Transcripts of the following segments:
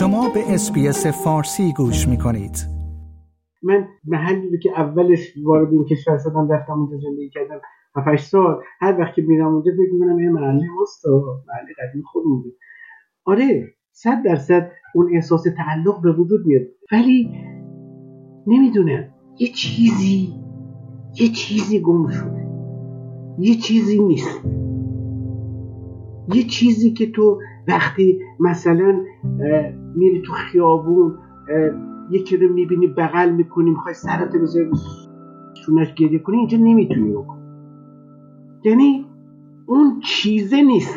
شما به SBS فارسی گوش میکنید. من محلی که اولش وارد این کشور شدم رفتم اونجا زندگی کردم 7 سال. هر وقت که میرم اونجا فکر میکنم این محلی هست، محلی قدیم خودم بود. آره 100% اون احساس تعلق به وجود میاد، ولی نمیدونم یه چیزی گم شده، یه چیزی نیست، یه چیزی که تو وقتی مثلا میری تو خیابون یکی رو میبینی بغل میکنی میخوای سرت بذاری شونش گریه کنی، اینجا نمیتونی بکنی، یعنی اون چیزه نیست.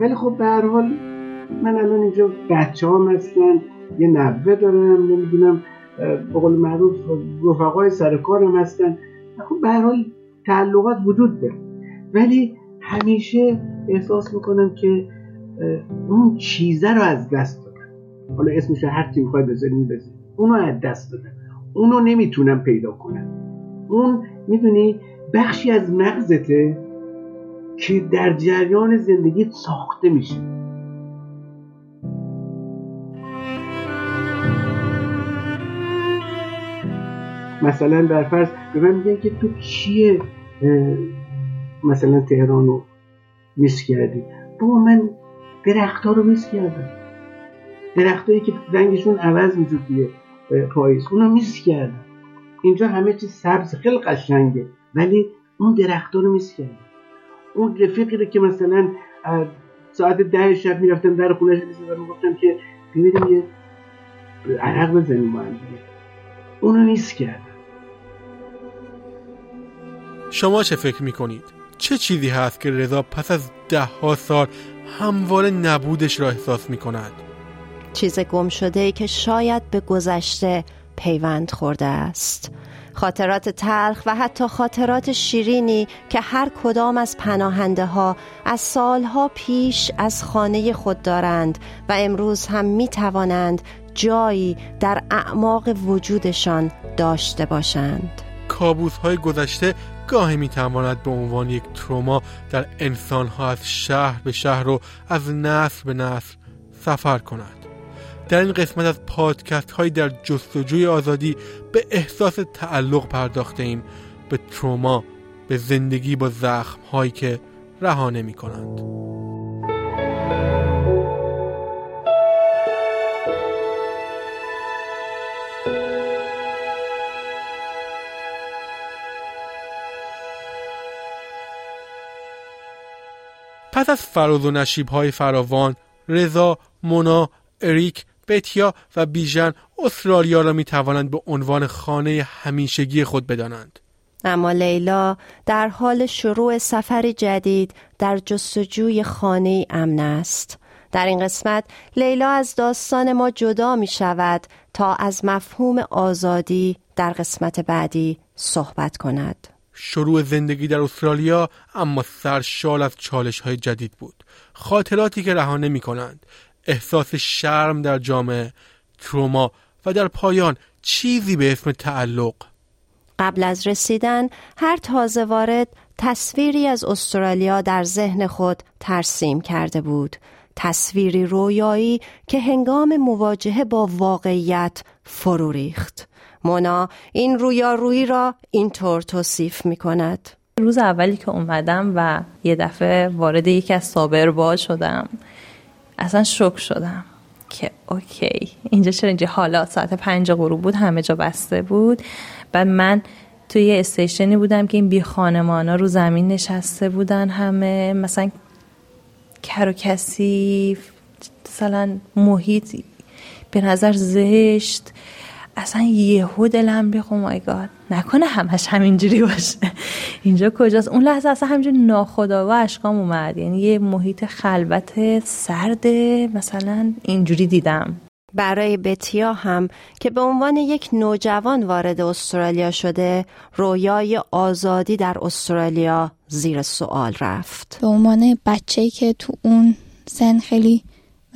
ولی خب به هر حال من الان اینجا بچه‌هام هستن، یه نوه دارم، نمیدونم به قول معروف رفقای سر کارم هستن، خب به هر حال تعلقات وجود داره، ولی همیشه احساس میکنم که اون چیزه رو از دست دادم. حالا اسمش هر چی میخوای بذاریم بذاریم، اونو از دست دادم، اونو نمیتونم پیدا کنم. اون میدونی بخشی از مغزته که در جریان زندگیت ساخته میشه. مثلا برفرض به من میگن که تو چیه مثلا تهران رو میس کردی، بابا من درخت ها رو میس کردم، درخت هایی که رنگشون عوض میشه توی پاییز اون رو میس کردم. اینجا همه چیز سبز خیلی قشنگه، ولی اون درخت ها رو میس کردم. اون رفیقی رو که مثلا ساعت 10 شب میرفتم در خونه‌اش می‌نشستم می‌گفتم که ببینیم یه عرق بزنیم با هم دیگه، اونو نیست کرد. شما چه فکر می‌کنید؟ چه چیزی هست که رضا پس از ده‌ها سال همواره نبودش را احساس می‌کند؟ چیز گم شده‌ای که شاید به گذشته پیوند خورده است. خاطرات تلخ و حتی خاطرات شیرینی که هر کدام از پناهنده ها از سالها پیش از خانه خود دارند و امروز هم می توانند جایی در اعماق وجودشان داشته باشند. کابوس های گذشته گاهی می تواند به عنوان یک تروما در انسان ها از شهر به شهر و از نسل به نسل سفر کند. در این قسمت از پادکست های در جستجوی آزادی به احساس تعلق پرداخته ایم، به تروما، به زندگی با زخم هایی که رها نمی کنند. پس از فراز و نشیب های فراوان، رضا، مونا، اریک، بتیا و بیژن استرالیا را می توانند به عنوان خانه همیشگی خود بدانند. اما لیلا در حال شروع سفر جدید در جستجوی خانه امن است. در این قسمت لیلا از داستان ما جدا می شود تا از مفهوم آزادی در قسمت بعدی صحبت کند. شروع زندگی در استرالیا اما سرشار از چالش‌های جدید بود. خاطراتی که رها نمی‌کنند، احساس شرم در جامعه، تروما و در پایان چیزی به اسم تعلق. قبل از رسیدن هر تازه وارد تصویری از استرالیا در ذهن خود ترسیم کرده بود، تصویری رویایی که هنگام مواجهه با واقعیت فرو ریخت. مونا این رویارویی را اینطور توصیف می‌کند: روز اولی که اومدم و یه دفعه وارد یکی از سابربا شدم، اصلا شوک شدم که اوکی اینجا چرا اینجا. حالا ساعت 5 غروب بود، همه جا بسته بود. بعد من توی یه استیشنی بودم که این بی خانمانا رو زمین نشسته بودن، همه مثلا کر و کثیف، مثلا محیط به نظر زشت. اصلا یهو دلم بخو مای گاد نکنه همش همینجوری باشه، اینجا کجاست؟ اون لحظه اصلا همینجوری ناخودآگاه اشکام اومد، یعنی یه محیط خلوت سرد مثلا اینجوری دیدم. برای بتیا هم که به عنوان یک نوجوان وارد استرالیا شده، رویای آزادی در استرالیا زیر سوال رفت. به عنوان بچه‌ای که تو اون سن خیلی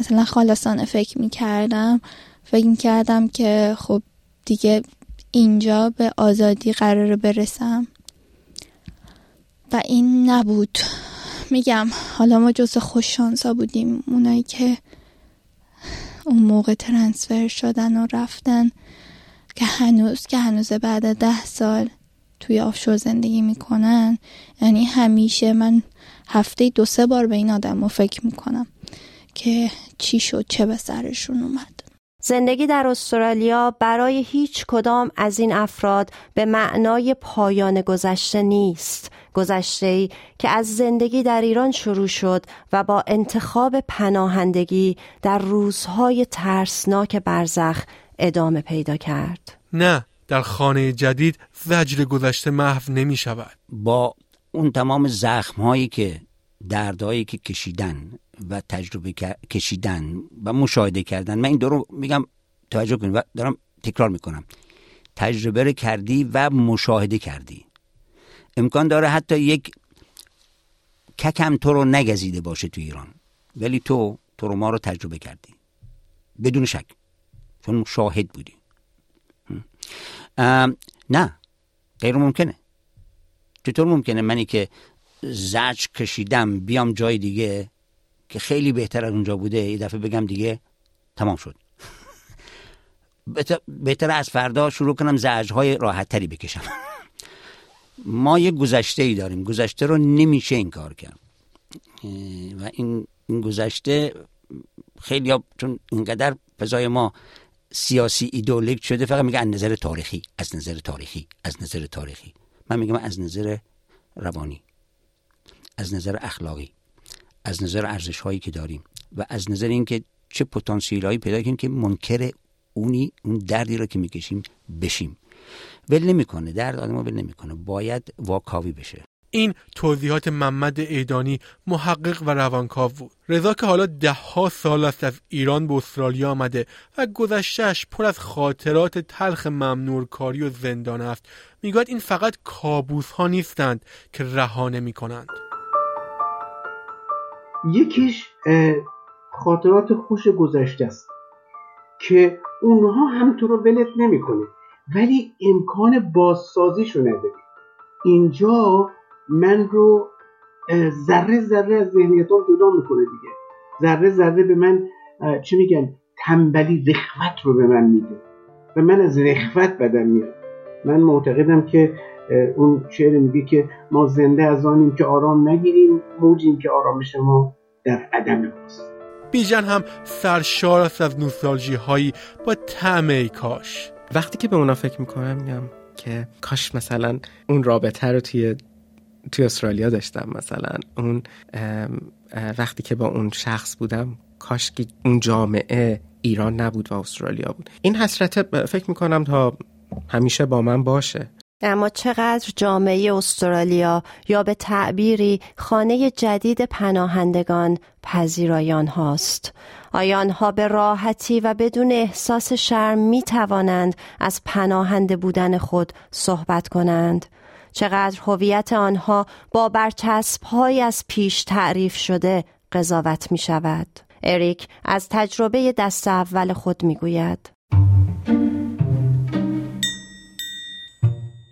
مثلا خالصانه فکر می‌کردم، فکر کردم که خب دیگه اینجا به آزادی قراره برسم و این نبود. میگم حالا ما جز خوششانسا بودیم، اونایی که اون موقع ترانسفر شدن و رفتن، که هنوز بعد از 10 سال توی آفشور زندگی میکنن. یعنی همیشه من هفته 2-3 بار به این آدم رو فکر میکنم که چی شد، چه به سرشون اومد. زندگی در استرالیا برای هیچ کدام از این افراد به معنای پایان گذشته نیست. گذشته‌ای که از زندگی در ایران شروع شد و با انتخاب پناهندگی در روزهای ترسناک برزخ ادامه پیدا کرد. نه، در خانه جدید زجر گذشته محو نمی شود. با اون تمام زخم‌هایی که دردهایی که کشیدن و تجربه کشیدن و مشاهده کردن، من این دو رو میگم توجه کنید و دارم تکرار میکنم، تجربه رو کردی و مشاهده کردی. امکان داره حتی یک ککم تو رو نگزیده باشه تو ایران، ولی تو تروما رو تجربه کردی بدون شک، چون شاهد بودی. نه، غیر ممکنه. چطور ممکنه منی که زج کشیدم بیام جای دیگه که خیلی بهتر از اونجا بوده یه دفعه بگم دیگه تمام شد؟ بهتر از فردا شروع کنم زجرهای راحت تری بکشم. ما یه گذشته ای داریم، گذشته رو نمیشه انکار کرد و این گذشته خیلی ها چون اینقدر فضای ما سیاسی ایدئولوژیک شده فقط میگه از نظر تاریخی. من میگم از نظر روانی، از نظر اخلاقی، از نظر ارزش هایی که داریم و از نظر اینکه چه پتانسیل هایی پیدا کنیم که منکر اون دردی را که میکشیم بشیم. ول نمیکنه، درد آدمو ول نمیکنه، باید واکاوی بشه. این توضیحات محمد عیدانی، محقق و روانکاو بود. رضا که حالا 10 سال است از ایران به استرالیا آمده و گذشته‌اش پر از خاطرات تلخ ممنوع‌کاری و زندان است، میگوید این فقط کابوس ها نیستند که رهانه میکنند. یکیش خاطرات خوش گذشته است که اونها هم تو رو ولت نمیکنه، ولی امکان بازسازیشو نداری. اینجا من رو ذره ذره از ذهنیتام جدا میکنه دیگه، ذره ذره به من چی میگن، تنبلی، رخوت رو به من میده و من از رخوت بدم میاد. من معتقدم که اون شعر میگه که ما زنده از آنیم که آرام نگیریم، موجیم که آرامش ما در عدم است. بیژن هم سرشار است از نوستالژی هایی با طعم ای کاش. وقتی که به اونا فکر میکنم میگم که کاش مثلا اون رابطه رو توی استرالیا داشتم، مثلا اون وقتی که با اون شخص بودم کاش که اون جامعه ایران نبود و استرالیا بود. این حسرت فکر میکنم تا همیشه با من باشه. اما چقدر جامعه استرالیا یا به تعبیری خانه جدید پناهندگان پذیرای آنهاست؟ آیا آنها به راحتی و بدون احساس شرم می توانند از پناهنده بودن خود صحبت کنند؟ چقدر هویت آنها با برچسب‌های از پیش تعریف شده قضاوت می شود؟ اریک از تجربه دست اول خود می گوید.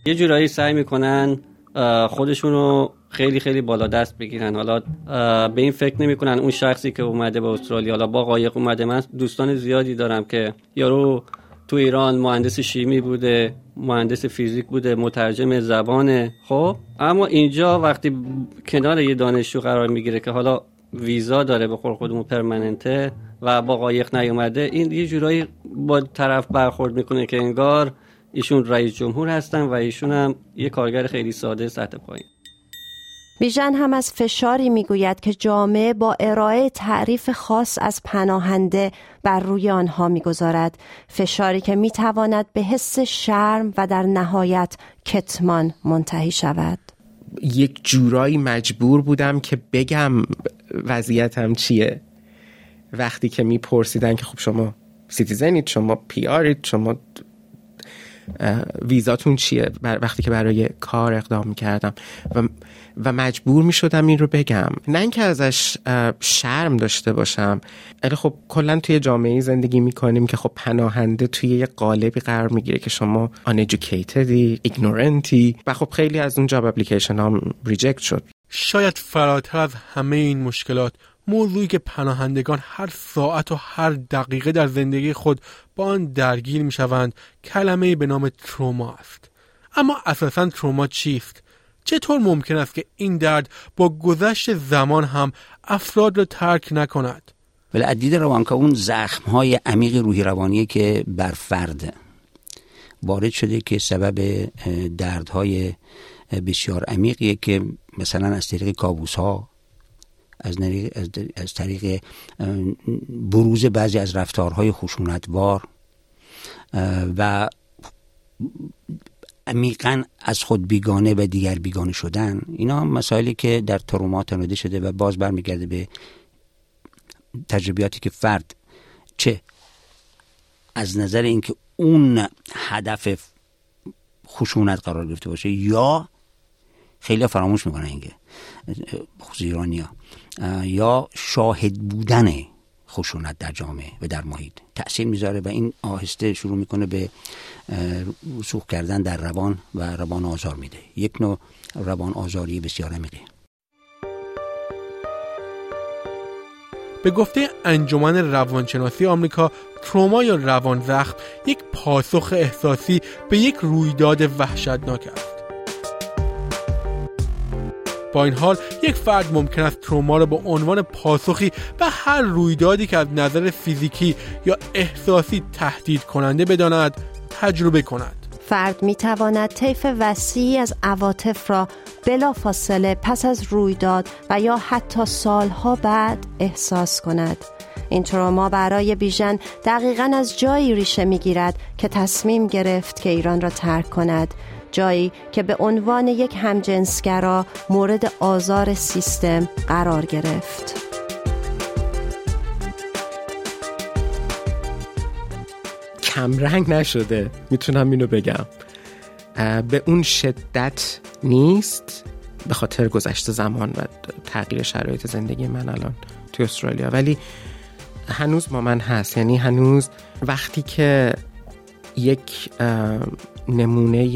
یه جورایی سعی میکنن خودشون رو خیلی خیلی بالا دست بگیرن. حالا به این فکر نمیکنن اون شخصی که اومده به استرالیا، حالا با قایق اومده. من دوستان زیادی دارم که یارو تو ایران مهندس شیمی بوده، مهندس فیزیک بوده، مترجم زبانه، خب اما اینجا وقتی کنار یه دانشجو قرار میگیره که حالا ویزا داره به خودمون پرمننته و با قایق نیومده، این یه جورایی با طرف برخورد میکنه که انگار ایشون رئیس جمهور هستن و ایشون هم یه کارگر خیلی ساده سطح پایین. بیژن هم از فشاری میگوید که جامعه با ارائه تعریف خاص از پناهنده بر روی آنها میگذارد، فشاری که میتواند به حس شرم و در نهایت کتمان منتهی شود. یک جورایی مجبور بودم که بگم وضعیتم چیه. وقتی که میپرسیدن که خب شما سیتیزنید، شما پیارید، شما ویزاتون چیه وقتی که برای کار اقدام میکردم و مجبور میشدم این رو بگم، نه اینکه ازش شرم داشته باشم. ولی خب کلا توی جامعه زندگی میکنیم که خب پناهنده توی یه قالبی قرار میگیره که شما uneducatedی، ignorantی، و خب خیلی از اون جاب اپلیکیشن ها ریجکت شد. شاید فراتر از همه این مشکلات، موضوعی که پناهندگان هر ساعت و هر دقیقه در زندگی خود با آن درگیر میشوند کلمه‌ای به نام تروما است. اما اساساً تروما چیست؟ چطور ممکن است که این درد با گذشت زمان هم افراد را ترک نکند؟ عدید روانکاو اون زخم‌های عمیق روحی روانی که بر فرد وارد شده که سبب دردهای بسیار عمیقیه که مثلا از طریق کابوس‌ها، از طریق بروز بعضی از رفتارهای خشونتبار و عمیقاً از خود بیگانه و دیگر بیگانه شدن، اینا مسائلی که در تروما تنوده شده و باز برمیگرده به تجربیاتی که فرد چه از نظر اینکه اون هدف خشونت قرار گرفته باشه، یا خیلی فراموش میکنن اینکه ایرانی‌ها یا شاهد بودن خشونت در جامعه و در محیط تأثیر میذاره و این آهسته شروع میکنه به رسوخ کردن در روان و روان آزار میده. یک نوع روان آزاری بسیار عمیقه. به گفته انجمن روانشناسی آمریکا، تروما یا روان زخم یک پاسخ احساسی به یک رویداد وحشتناک است. با این حال یک فرد ممکن است تروما را به عنوان پاسخی به هر رویدادی که از نظر فیزیکی یا احساسی تهدید کننده بداند تجربه کند. فرد می تواند طیف وسیعی از عواطف را بلافاصله پس از رویداد و یا حتی سالها بعد احساس کند. این تروما برای بیژن دقیقاً از جایی ریشه می گیرد که تصمیم گرفت که ایران را ترک کند، جایی که به عنوان یک همجنسگرا مورد آزار سیستم قرار گرفت. کمرنگ نشده، میتونم اینو بگم، به اون شدت نیست به خاطر گذشته زمان و تغییر شرایط زندگی من الان توی استرالیا، ولی هنوز با من هست. یعنی هنوز وقتی که یک نمونه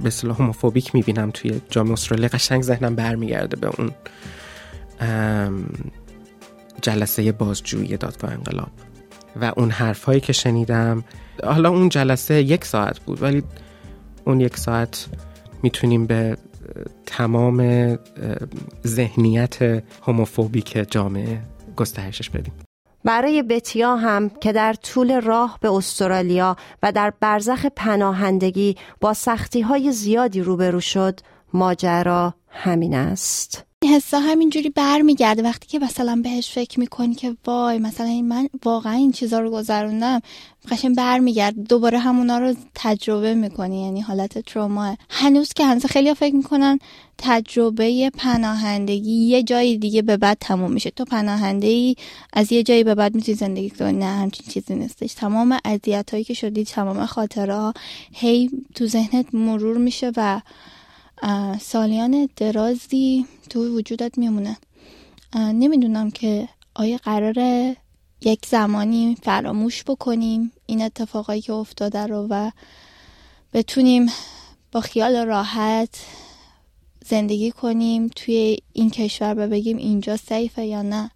به اصطلاح هوموفوبیک میبینم توی جامعه استرالیا، قشنگ ذهنم برمیگرده به اون جلسه بازجویی دادگاه انقلاب و اون حرفایی که شنیدم. حالا اون جلسه 1 ساعت بود، ولی اون 1 ساعت میتونیم به تمام ذهنیت هوموفوبیک جامعه گسترشش بدیم. برای بتیا هم که در طول راه به استرالیا و در برزخ پناهندگی با سختی‌های زیادی روبرو شد، ماجرا همین است. حسا همینجوری برمیگرده وقتی که مثلا بهش فکر میکنی که وای مثلا من واقعا این چیزا رو گذروندم، قشنگ برمیگرده دوباره همونا رو تجربه میکنی. یعنی حالت تروما هنوز که هنوز خیلی فکر میکنن تجربه پناهندگی یه جای دیگه به بعد تموم میشه، تو پناهنده‌ای از یه جایی به بعد میتونی زندگی کنی، نه همچین چیزی نیستش. تمام اذیتایی که شدی، تمام خاطره‌ها هی تو ذهنت مرور میشه و سالیان درازی تو وجودت میمونه. نمیدونم که آیا قراره یک زمانی فراموش بکنیم این اتفاقایی که افتاده رو و بتونیم با خیال راحت زندگی کنیم توی این کشور و بگیم اینجا سیفه، یا نه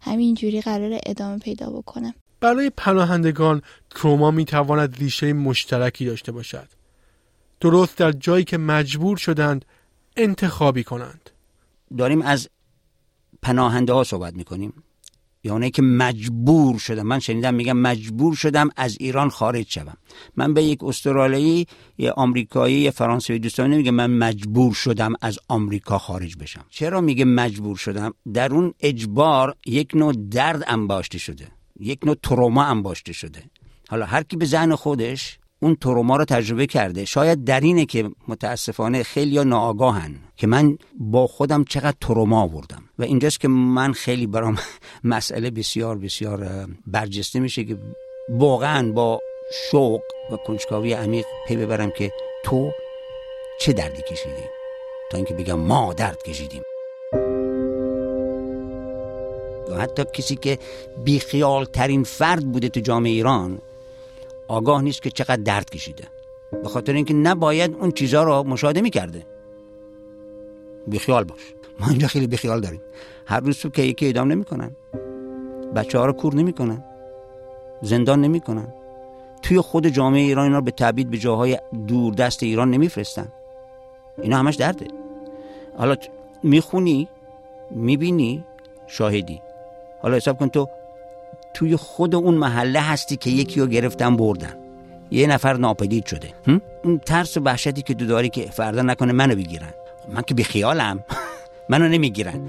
همینجوری قراره ادامه پیدا بکنه. برای پناهندگان تروما میتواند ریشه مشترکی داشته باشد، درست در جایی که مجبور شدند انتخابی کنند. داریم از پناهنده ها صحبت میکنیم یا اونایی که مجبور شدم. من شنیدم میگم مجبور شدم از ایران خارج شدم. من به یک استرالیایی، یه آمریکایی، یه فرانسوی دوستان نمیگه من مجبور شدم از آمریکا خارج بشم. چرا میگه مجبور شدم؟ در اون اجبار یک نوع درد انباشته شده، یک نوع تروما انباشته شده. حالا هر کی به ذهن خودش اون تروما رو تجربه کرده. شاید در اینه که متاسفانه خیلی ها ناآگاهن که من با خودم چقدر تروما آوردم و اینجاست که من خیلی برام مسئله بسیار بسیار برجسته میشه که واقعا با شوق و کنجکاوی عمیق پی ببرم که تو چه دردی کشیدی، تا اینکه بگم ما درد کشیدیم. و حتی کسی که بیخیال ترین فرد بوده تو جامعه ایران آگاه نیست که چقدر درد کشیده، به خاطر اینکه نباید اون چیزها رو مشاهده میکرده. بیخیال باش. ما اینجا خیلی بیخیال داریم. هر روز صبح که یکی اعدام نمیکنن، بچه ها رو کور نمیکنن، زندان نمیکنن، توی خود جامعه ایران اینا رو به تبعید به جاهای دوردست ایران نمیفرستن. اینا همش درده. حالا میخونی، میبینی، شاهدی. حالا حساب کن تو توی خود اون محله هستی که یکی رو گرفتن بردن، یه نفر ناپدید شده. اون ترس و وحشتی که تو داری که فردا نکنه منو بگیرن، من که بیخیالم منو نمیگیرن،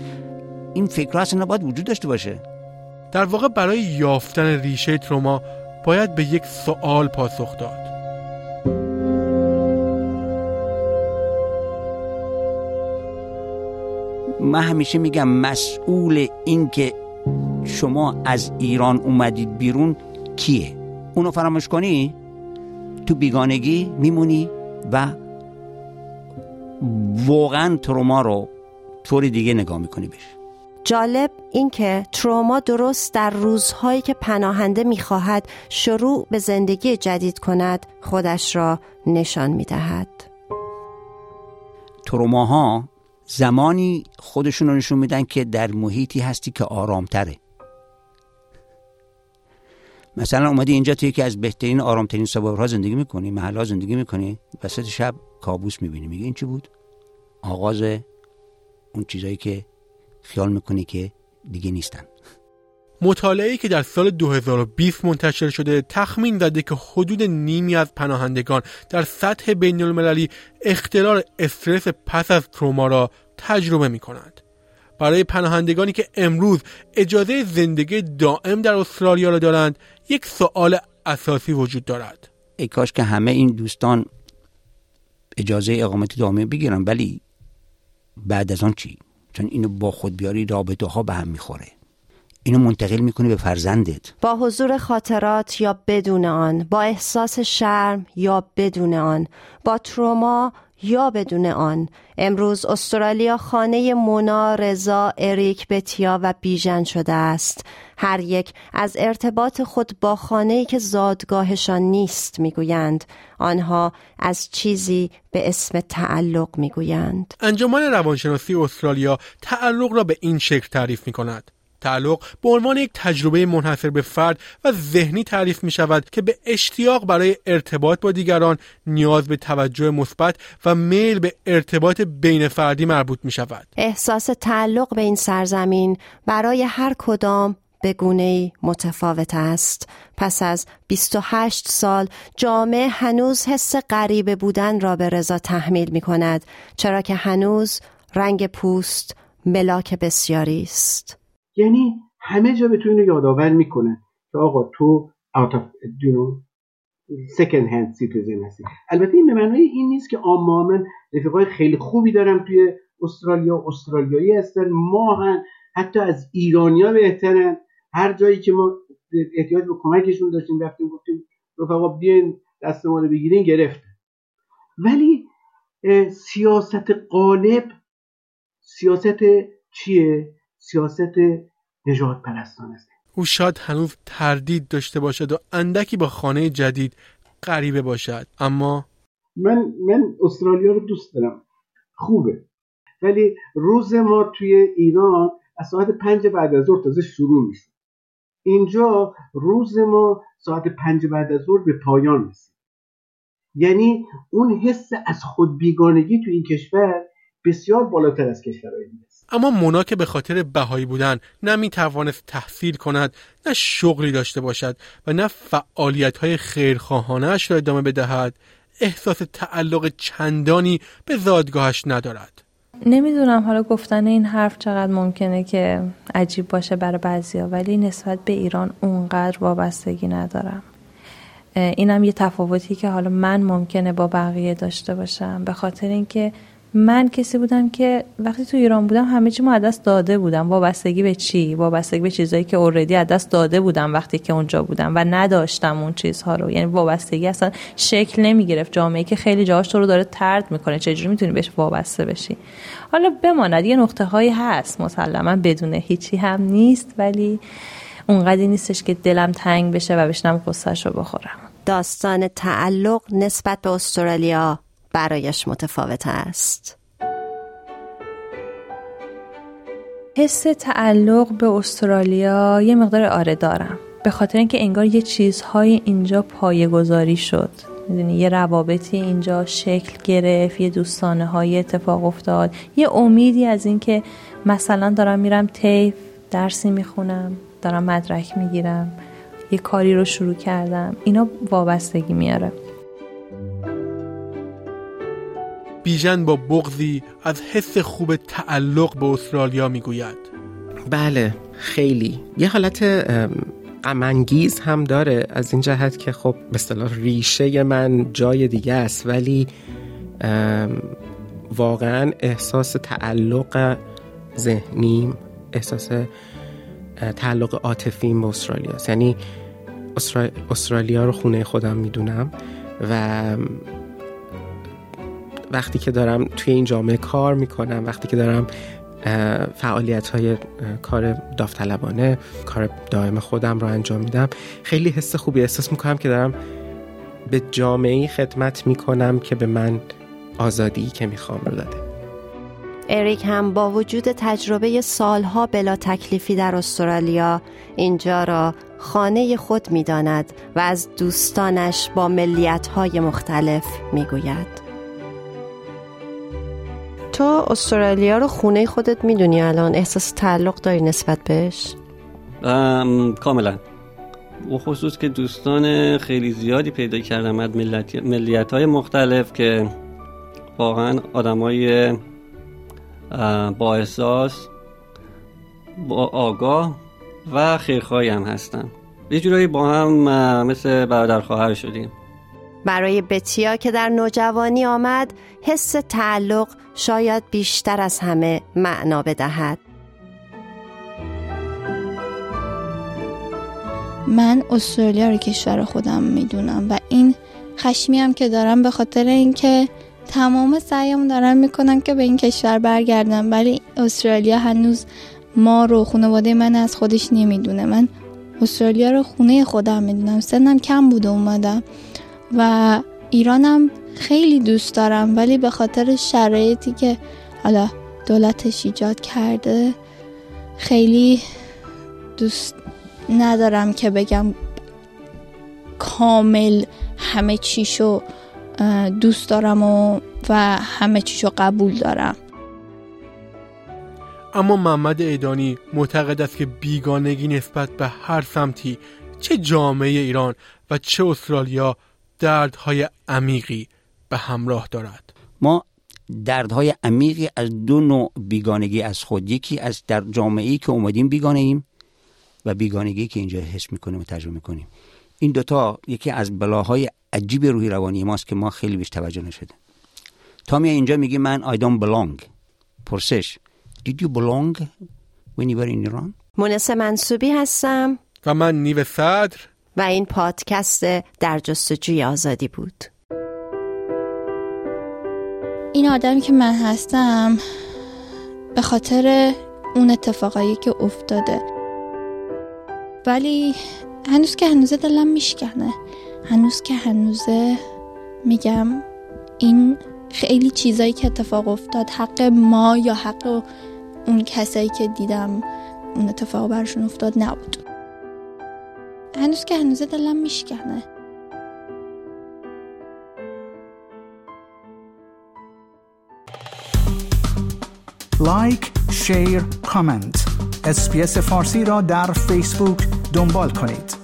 این فکرها اصلا باید وجود داشته باشه. در واقع برای یافتن ریشه تروما باید به یک سوال پاسخ داد. من همیشه میگم مسئول این که شما از ایران اومدید بیرون کیه؟ اونو فراموش کنی تو بیگانگی میمونی و واقعا تروما رو طور دیگه نگاه میکنی بهش. جالب این که تروما درست در روزهایی که پناهنده میخواهد شروع به زندگی جدید کند خودش را نشان میدهد. تروماها زمانی خودشون رو نشون میدن که در محیطی هستی که آرامتره. مثلا اومدی اینجا توی یکی از بهترین آرامترین سوابقها زندگی میکنی، محلها زندگی میکنی، وسط شب کابوس میبینی، میگه این چی بود؟ آغاز اون چیزایی که خیال میکنی که دیگه نیستن. مطالعه‌ای که در سال 2020 منتشر شده تخمین داده که حدود نیمی از پناهندگان در سطح بین‌المللی اختلال استرس پس از تروما را تجربه می‌کنند. برای پناهندگانی که امروز اجازه زندگی دائم در استرالیا را دارند، یک سوال اساسی وجود دارد. ای کاش که همه این دوستان اجازه اقامت دائمی بگیرن، ولی بعد از آن چی؟ چون اینو با خود بیاری رابطه ها به هم می‌خوره. اینو منتقل میکنی به فرزندت. با حضور خاطرات یا بدون آن، با احساس شرم یا بدون آن، با تروما یا بدون آن، امروز استرالیا خانه مونا، رضا، اریک، بتیا و بیژن شده است. هر یک از ارتباط خود با خانه‌ای که زادگاهشان نیست میگویند. آنها از چیزی به اسم تعلق میگویند. انجمن روانشناسی استرالیا تعلق را به این شکل تعریف میکند. تعلق به عنوان یک تجربه منحصر به فرد و ذهنی تعریف می شود که به اشتیاق برای ارتباط با دیگران، نیاز به توجه مثبت و میل به ارتباط بین فردی مربوط می شود. احساس تعلق به این سرزمین برای هر کدام به گونه‌ای متفاوت است. پس از 28 سال جامعه هنوز حس غریبه بودن را به رضا تحمیل می کند، چرا که هنوز رنگ پوست ملاک بسیاری است. یعنی همه جا به تو اینو یادآور میکنن که آقا تو second hand citizen هستی. البته این به معنای این نیست که آما من رفیقای خیلی خوبی دارم توی استرالیا، استرالیایی هستن، ما هم حتی از ایرانیا بهترن. هر جایی که ما احتیاج به کمکشون داشتیم رفتیم، گفتیم رفقا بیاین دست ما رو بگیرین، گرفتن. ولی سیاست غالب سیاست چیه؟ سیاست نجات پرستان است. او شاید هنوز تردید داشته باشد و اندکی با خانه جدید غریبه باشد، اما من استرالیا رو دوست دارم، خوبه، ولی روز ما توی ایران از ساعت 5 بعد از ظهر تازه شروع میشه. اینجا روز ما ساعت 5 بعد از ظهر به پایان میشه. یعنی اون حس از خود بیگانگی توی این کشور بسیار بالاتر از کشورهای دیگه. اما مونا که به خاطر بهایی بودن نه میتوانست تحصیل کند، نه شغلی داشته باشد و نه فعالیت‌های خیرخواهانه‌اش را ادامه بدهد، احساس تعلق چندانی به زادگاهش ندارد. نمیدونم حالا گفتن این حرف چقدر ممکنه که عجیب باشه برای بعضیا، ولی نسبت به ایران اونقدر وابستگی ندارم. اینم یه تفاوتی که حالا من ممکنه با بقیه داشته باشم، به خاطر اینکه من کسی بودم که وقتی تو ایران بودم همه چی ما از دست داده بودم، وابستگی به چی؟ وابستگی به چیزایی که اوردی از دست داده بودم وقتی که اونجا بودم و نداشتم اون چیزها رو، یعنی وابستگی اصلا شکل نمی گرفت. جامعه که خیلی جاهاش تو رو داره طرد میکنه، چجوری میتونی بهش وابسته بشی؟ حالا بماند یه نقطه هایی هست مسلما بدون هیچی هم نیست، ولی اونقدری نیستش که دلم تنگ بشه و بشنم قصه‌شو بخورم. داستان تعلق نسبت به استرالیا برایش متفاوت است. حس تعلق به استرالیا یه مقدار آره دارم، به خاطر اینکه انگار یه چیزهای اینجا پایه‌گذاری شد، میدونی، یه روابطی اینجا شکل گرفت، یه دوستانه های اتفاق افتاد، یه امیدی از اینکه مثلا دارم میرم طیف، درسی میخونم، دارم مدرک میگیرم، یه کاری رو شروع کردم، اینا وابستگی میاره. بیژن با بغضی از حس خوب تعلق به استرالیا میگوید. بله خیلی، یه حالت غم‌انگیز هم داره از این جهت که خب به اصطلاح ریشه من جای دیگه است، ولی واقعا احساس تعلق ذهنیم، احساس تعلق عاطفیم به استرالیا است. یعنی استرالیا رو خونه خودم میدونم و وقتی که دارم توی این جامعه کار میکنم، وقتی که دارم فعالیت‌های کار داوطلبانه، کار دائم خودم رو انجام میدم، خیلی حس خوبی احساس میکنم که دارم به جامعه‌ای خدمت میکنم که به من آزادی که میخوام رو داده. اریک هم با وجود تجربه سالها بلا تکلیفی در استرالیا، اینجا را خانه خود میداند و از دوستانش با ملیت‌های مختلف میگوید. تو استرالیا رو خونه خودت میدونی الان؟ احساس تعلق داری نسبت بهش؟ کاملا، و خصوص که دوستان خیلی زیادی پیدا کردم از ملیت‌های مختلف که واقعا آدمای با احساس، با آگاه و خیرخواهی هم هستن. یه جورایی با هم مثل برادر خواهر شدیم. برای بتیا که در نوجوانی آمد، حس تعلق شاید بیشتر از همه معنا بدهد. من استرالیا رو کشور خودم میدونم و این خشمی هم که دارم به خاطر اینکه تمام سعیمو دارم میکنم که به این کشور برگردم، ولی استرالیا هنوز ما رو، خانواده من از خودش نمیدونه. من استرالیا رو خونه خودم میدونم. سنم کم بود اومدم و ایرانم خیلی دوست دارم، ولی به خاطر شرایطی که حالا دولتش ایجاد کرده خیلی دوست ندارم که بگم کامل همه چیشو دوست دارم و همه چیشو قبول دارم. اما محمد عیدانی معتقد است که بیگانگی نسبت به هر سمتی، چه جامعه ایران و چه استرالیا، دردهای عمیقی به همراه دارد. ما دردهای عمیقی از دو نوع بیگانگی از خود، یکی از در جامعه‌ای که اومدیم بیگانه ایم و بیگانگی که اینجا حس میکنیم و تجربه میکنیم. این دوتا یکی از بلاهای عجیب روحی روانی ماست که ما خیلی بهش توجه نشده. تا میای اینجا میگی من I don't belong. پرسش Did you belong when you were in Iran؟ مونس منصوبی هستم و من نیو صدر و این پادکست در جستجوی آزادی بود. این آدمی که من هستم به خاطر اون اتفاقایی که افتاده، ولی هنوز که هنوزه دلم میشکنه، هنوز که هنوزه میگم این خیلی چیزایی که اتفاق افتاد حق ما یا حق اون کسایی که دیدم اون اتفاق برشون افتاد نبود. هنوز که هنوز دلم میشکنه. لایک، شیر، کامنت. SBS فارسی را در فیسبوک دنبال کنید.